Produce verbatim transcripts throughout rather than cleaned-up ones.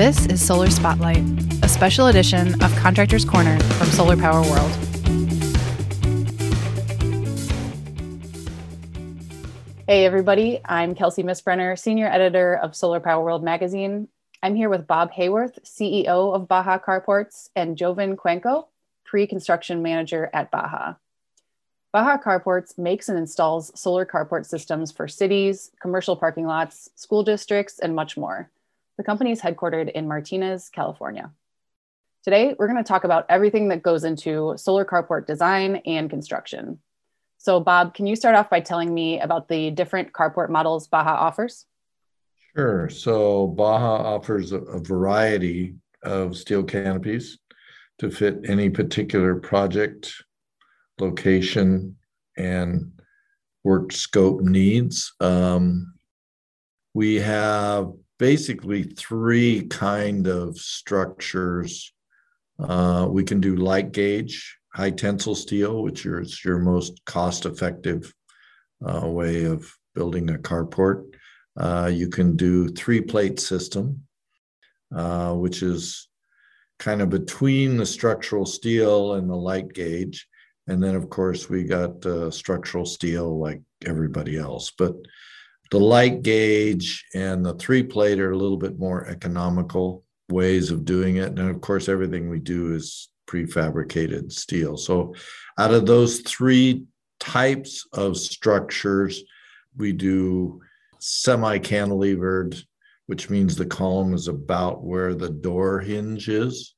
This is Solar Spotlight, a special edition of Contractor's Corner from Solar Power World. Hey everybody, I'm Kelsey Misbrenner, Senior Editor of Solar Power World magazine. I'm here with Bob Hayworth, C E O of Baja Carports, and Joven Cuenco, Pre-Construction Manager at Baja. Baja Carports makes and installs solar carport systems for cities, commercial parking lots, school districts, and much more. The company is headquartered in Martinez, California. Today, we're going to talk about everything that goes into solar carport design and construction. So Bob, can you start off by telling me about the different carport models Baja offers? Sure. So Baja offers a variety of steel canopies to fit any particular project, location, and work scope needs. Um, we have basically three kind of structures. Uh, we can do light gauge, high tensile steel, which is your most cost-effective uh, way of building a carport. Uh, you can do three-plate system, uh, which is kind of between the structural steel and the light gauge. And then, of course, we got uh, structural steel like everybody else. But the light gauge and the three plate are a little bit more economical ways of doing it. And of course, everything we do is prefabricated steel. So out of those three types of structures, we do semi-cantilevered, which means the column is about where the door hinge is.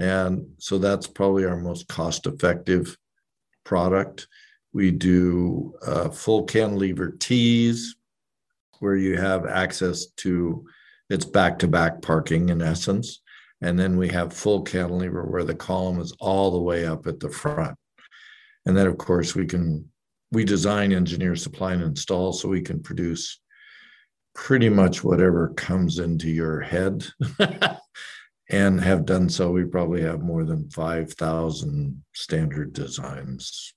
And so that's probably our most cost-effective product. We do uh, full cantilever tees where you have access to, it's back-to-back parking in essence. And then we have full cantilever where the column is all the way up at the front. And then of course we can, we design, engineer, supply, and install, so we can produce pretty much whatever comes into your head and have done so. We probably have more than five thousand standard designs.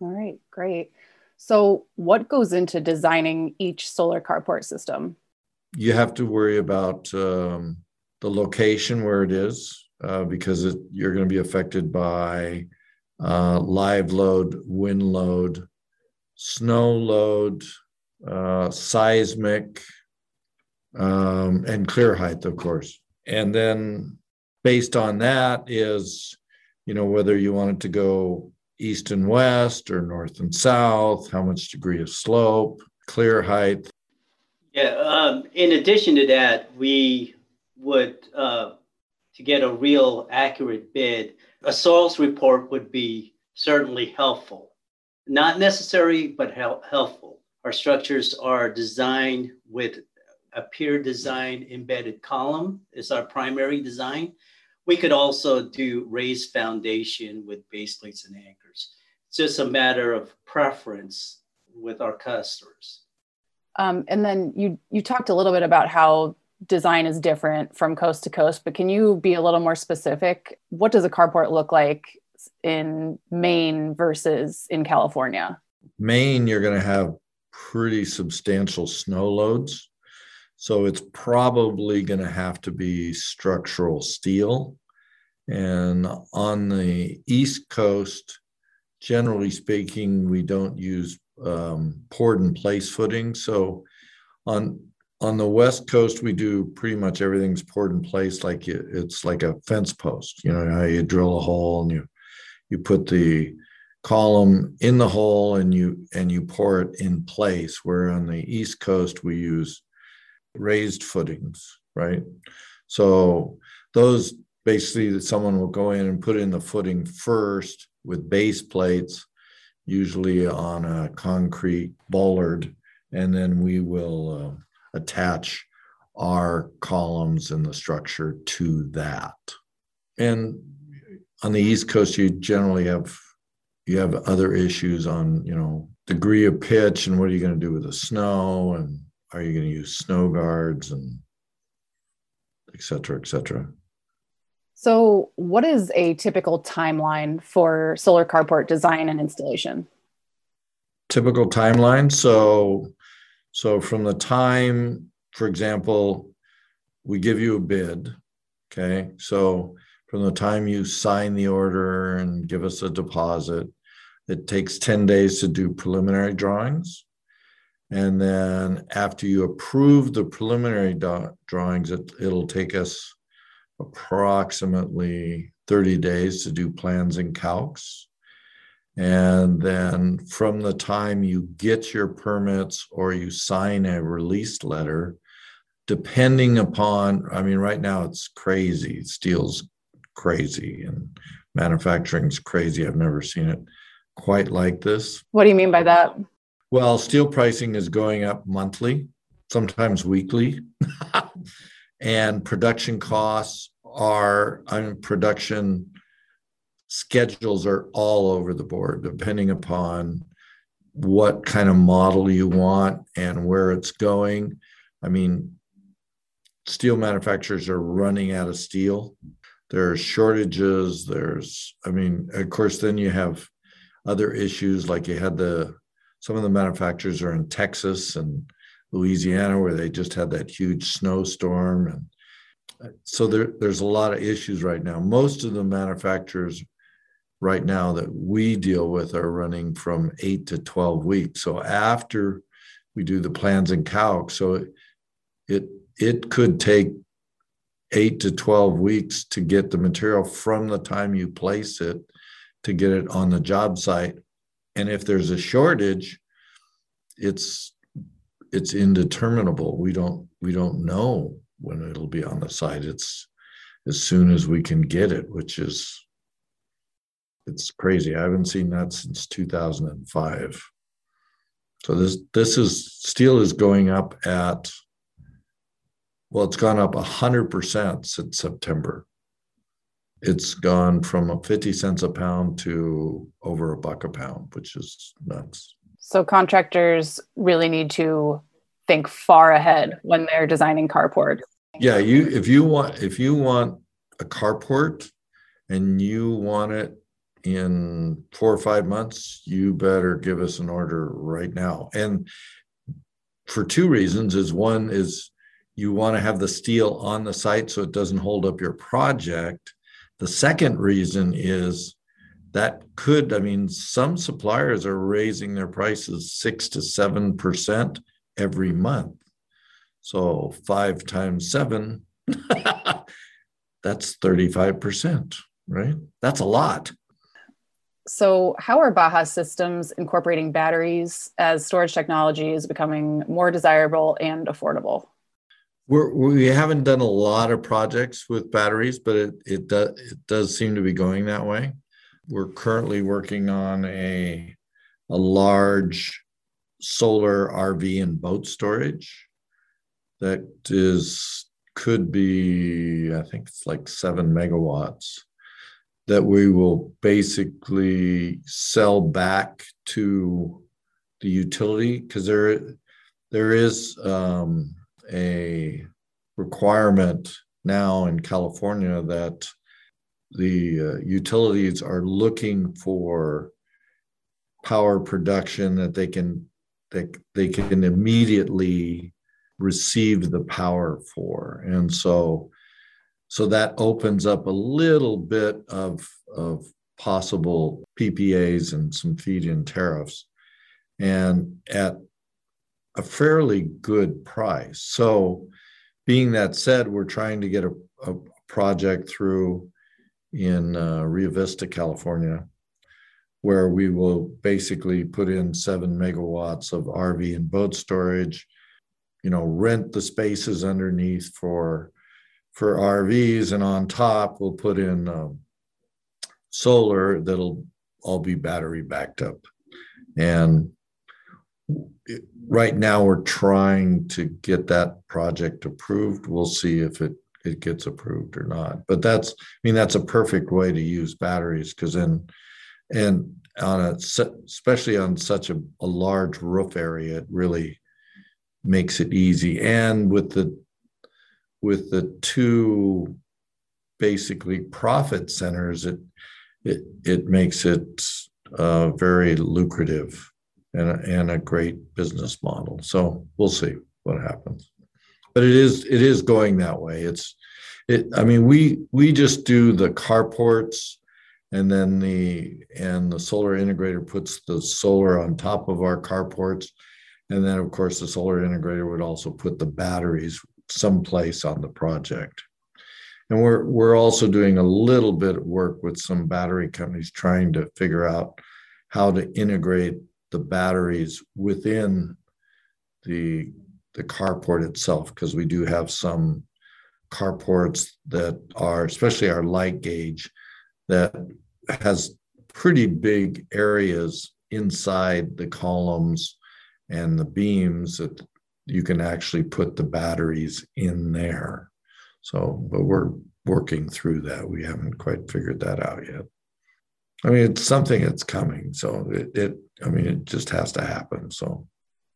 All right, great. So what goes into designing each solar carport system? You have to worry about um, the location where it is uh, because it, you're going to be affected by uh, live load, wind load, snow load, uh, seismic, um, and clear height, of course. And then based on that is, you know, whether you want it to go east and west or north and south, how much degree of slope, clear height. Yeah, um, in addition to that, we would, uh, to get a real accurate bid, a soils report would be certainly helpful. Not necessary, but hel- helpful. Our structures are designed with a pier design embedded column is our primary design. We could also do raised foundation with base plates and anchors. It's just a matter of preference with our customers. Um, and then you you talked a little bit about how design is different from coast to coast, but can you be a little more specific? What does a carport look like in Maine versus in California? Maine, you're going to have pretty substantial snow loads. So it's probably going to have to be structural steel. And on the East Coast, generally speaking, we don't use um, poured in place footing. So on, on the West Coast, we do pretty much everything's poured in place. Like you, it's like a fence post, you know, how you drill a hole and you, you put the column in the hole and you, and you pour it in place. Where on the East Coast, we use raised footings, right? So those basically that someone will go in and put in the footing first with base plates, usually on a concrete bollard, and then we will uh, attach our columns in the structure to that. And on the East Coast, you generally have you have other issues on, you know, degree of pitch and what are you going to do with the snow, and are you going to use snow guards, and et cetera, et cetera. So what is a typical timeline for solar carport design and installation? Typical timeline. So, so from the time, for example, we give you a bid, okay? So from the time you sign the order and give us a deposit, it takes ten days to do preliminary drawings. And then after you approve the preliminary do- drawings, it, it'll take us approximately thirty days to do plans and calcs. And then from the time you get your permits or you sign a release letter, depending upon, I mean, right now it's crazy. Steel's crazy and manufacturing's crazy. I've never seen it quite like this. What do you mean by that? Well, steel pricing is going up monthly, sometimes weekly. And production costs are, I mean, production schedules are all over the board, depending upon what kind of model you want and where it's going. I mean, steel manufacturers are running out of steel. There are shortages. There's, I mean, of course, then you have other issues like you had the, some of the manufacturers are in Texas and Louisiana where they just had that huge snowstorm. And so there, there's a lot of issues right now. Most of the manufacturers right now that we deal with are running from eight to twelve weeks. So after we do the plans and calcs, so it, it, it could take eight to twelve weeks to get the material from the time you place it to get it on the job site. And if there's a shortage, it's it's indeterminable. We don't we don't know when it'll be on the site. It's as soon as we can get it, which is, it's crazy. I haven't seen that since two thousand five. So this this is, steel is going up at, well, it's gone up one hundred percent since September. It's gone from fifty cents a pound to over a buck a pound, which is nuts. So contractors really need to think far ahead when they're designing carports. Yeah, you if you want if you want a carport and you want it in four or five months, you better give us an order right now. And for two reasons is one is you want to have the steel on the site so it doesn't hold up your project. The second reason is that could, I mean, some suppliers are raising their prices six to seven percent every month. So five times seven, that's thirty-five percent, right? That's a lot. So how are Baja Systems incorporating batteries as storage technology is becoming more desirable and affordable? We're, we haven't done a lot of projects with batteries, but it it does it does seem to be going that way. We're currently working on a a large solar R V and boat storage that is could be, I think it's like seven megawatts that we will basically sell back to the utility because there there is. Um, a requirement now in California that the uh, utilities are looking for power production that they can that they can immediately receive the power for. And so so that opens up a little bit of of possible P P As and some feed-in tariffs. And at a fairly good price. So being that said, we're trying to get a, a project through in uh, Rio Vista, California, where we will basically put in seven megawatts of R V and boat storage, you know, rent the spaces underneath for, for R Vs. And on top, we'll put in um, solar that'll all be battery backed up. And right now, we're trying to get that project approved. We'll see if it, it gets approved or not. But that's, I mean, that's a perfect way to use batteries because then, and on a, especially on such a, a large roof area, it really makes it easy. And with the with the two basically profit centers, it it it makes it uh, very lucrative. And a, and a great business model. So we'll see what happens. but it is it is going that way. It's it. I mean, we we just do the carports, and then the and the solar integrator puts the solar on top of our carports, and then of course the solar integrator would also put the batteries someplace on the project. And we're we're also doing a little bit of work with some battery companies trying to figure out how to integrate the batteries within the the carport itself, because we do have some carports that are, especially our light gauge, that has pretty big areas inside the columns and the beams that you can actually put the batteries in there. So, but we're working through that. We haven't quite figured that out yet. I mean, it's something that's coming. So it, it I mean, it just has to happen. So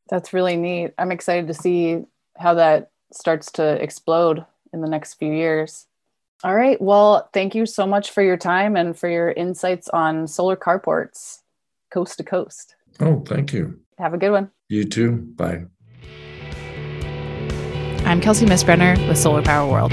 that's really neat. I'm excited to see how that starts to explode in the next few years. All right. Well, thank you so much for your time and for your insights on solar carports coast to coast. Oh, thank you. Have a good one. You too. Bye. I'm Kelsey Misbrenner with Solar Power World.